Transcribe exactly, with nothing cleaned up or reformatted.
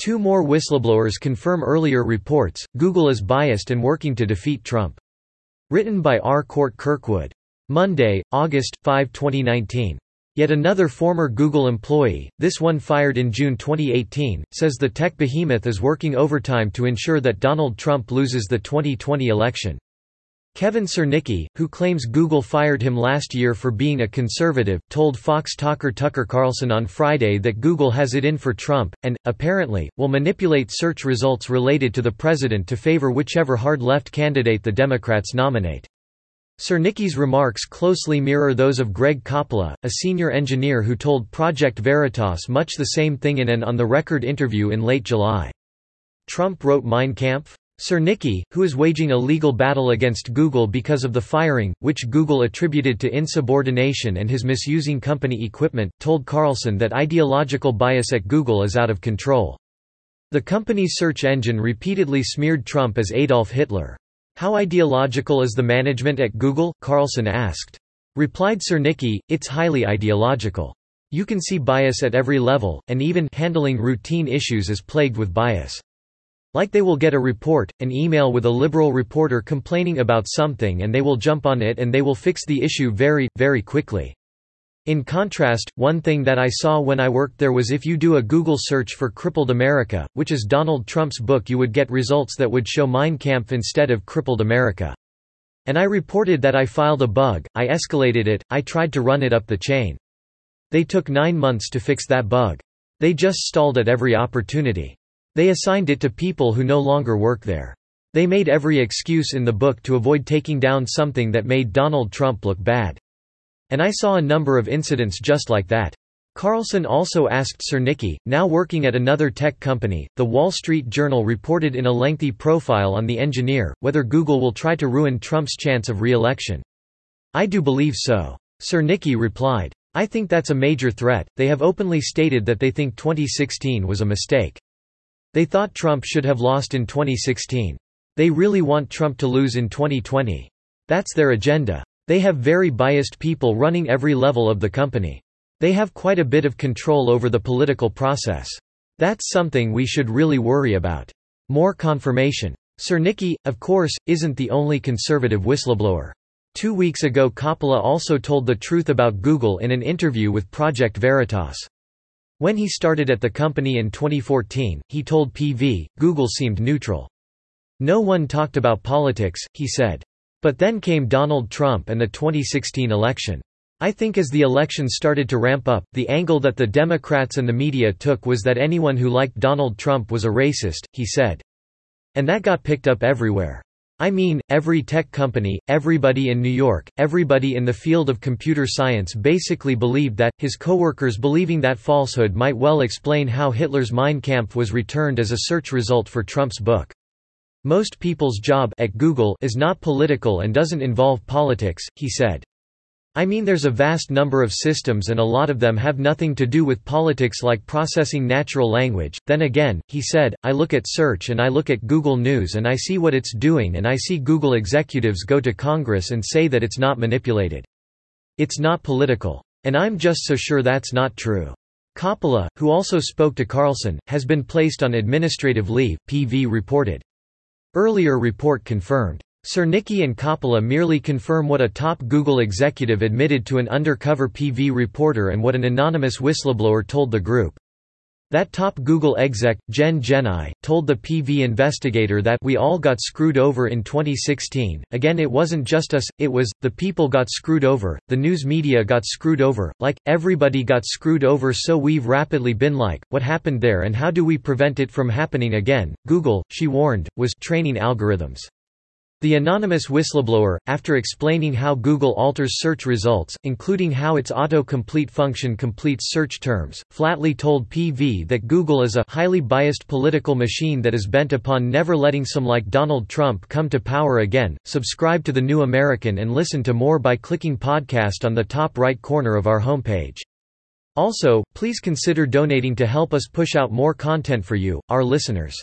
Two more whistleblowers confirm earlier reports, Google is biased and working to defeat Trump. Written by R. Court Kirkwood. Monday, August fifth, twenty nineteen. Yet another former Google employee, this one fired in June twenty eighteen, says the tech behemoth is working overtime to ensure that Donald Trump loses the twenty twenty election. Kevin Cernekee, who claims Google fired him last year for being a conservative, told Fox talker Tucker Carlson on Friday that Google has it in for Trump, and, apparently, will manipulate search results related to the president to favor whichever hard-left candidate the Democrats nominate. Cernekee's remarks closely mirror those of Greg Coppola, a senior engineer who told Project Veritas much the same thing in an on-the-record interview in late July. Trump wrote Mein Kampf? Cernekee, who is waging a legal battle against Google because of the firing, which Google attributed to insubordination and his misusing company equipment, told Carlson that ideological bias at Google is out of control. The company's search engine repeatedly smeared Trump as Adolf Hitler. How ideological is the management at Google? Carlson asked. Replied Cernekee, it's highly ideological. You can see bias at every level, and even handling routine issues is plagued with bias. Like they will get a report, an email with a liberal reporter complaining about something and they will jump on it and they will fix the issue very, very quickly. In contrast, one thing that I saw when I worked there was if you do a Google search for Crippled America, which is Donald Trump's book, you would get results that would show Mein Kampf instead of Crippled America. And I reported that I filed a bug, I escalated it, I tried to run it up the chain. They took nine months to fix that bug. They just stalled at every opportunity. They assigned it to people who no longer work there. They made every excuse in the book to avoid taking down something that made Donald Trump look bad. And I saw a number of incidents just like that. Carlson also asked Cernekee, now working at another tech company, The Wall Street Journal reported in a lengthy profile on the engineer, whether Google will try to ruin Trump's chance of re-election. I do believe so. Cernekee replied. I think that's a major threat. They have openly stated that they think twenty sixteen was a mistake. They thought Trump should have lost in twenty sixteen. They really want Trump to lose in twenty twenty. That's their agenda. They have very biased people running every level of the company. They have quite a bit of control over the political process. That's something we should really worry about. More confirmation. Cernekee, of course, isn't the only conservative whistleblower. Two weeks ago Coppola also told the truth about Google in an interview with Project Veritas. When he started at the company in twenty fourteen, he told P V, Google seemed neutral. No one talked about politics, he said. But then came Donald Trump and the twenty sixteen election. I think as the election started to ramp up, the angle that the Democrats and the media took was that anyone who liked Donald Trump was a racist, he said. And that got picked up everywhere. I mean, every tech company, everybody in New York, everybody in the field of computer science basically believed that, his coworkers believing that falsehood might well explain how Hitler's Mein Kampf was returned as a search result for Trump's book. Most people's job at Google is not political and doesn't involve politics, he said. I mean, there's a vast number of systems and a lot of them have nothing to do with politics, like processing natural language. Then again, he said, I look at search and I look at Google News and I see what it's doing and I see Google executives go to Congress and say that it's not manipulated. It's not political. And I'm just so sure that's not true. Coppola, who also spoke to Carlson, has been placed on administrative leave, P V reported. Earlier report confirmed. Cernekee and Coppola merely confirm what a top Google executive admitted to an undercover P V reporter and what an anonymous whistleblower told the group. That top Google exec, Jen Gennai, told the P V investigator that we all got screwed over in twenty sixteen. Again, it wasn't just us, it was, the people got screwed over, the news media got screwed over, like, everybody got screwed over, so we've rapidly been like, what happened there and how do we prevent it from happening again? Google, she warned, was training algorithms. The anonymous whistleblower, after explaining how Google alters search results, including how its auto-complete function completes search terms, flatly told P V that Google is a highly biased political machine that is bent upon never letting some like Donald Trump come to power again. Subscribe to The New American and listen to more by clicking podcast on the top right corner of our homepage. Also, please consider donating to help us push out more content for you, our listeners.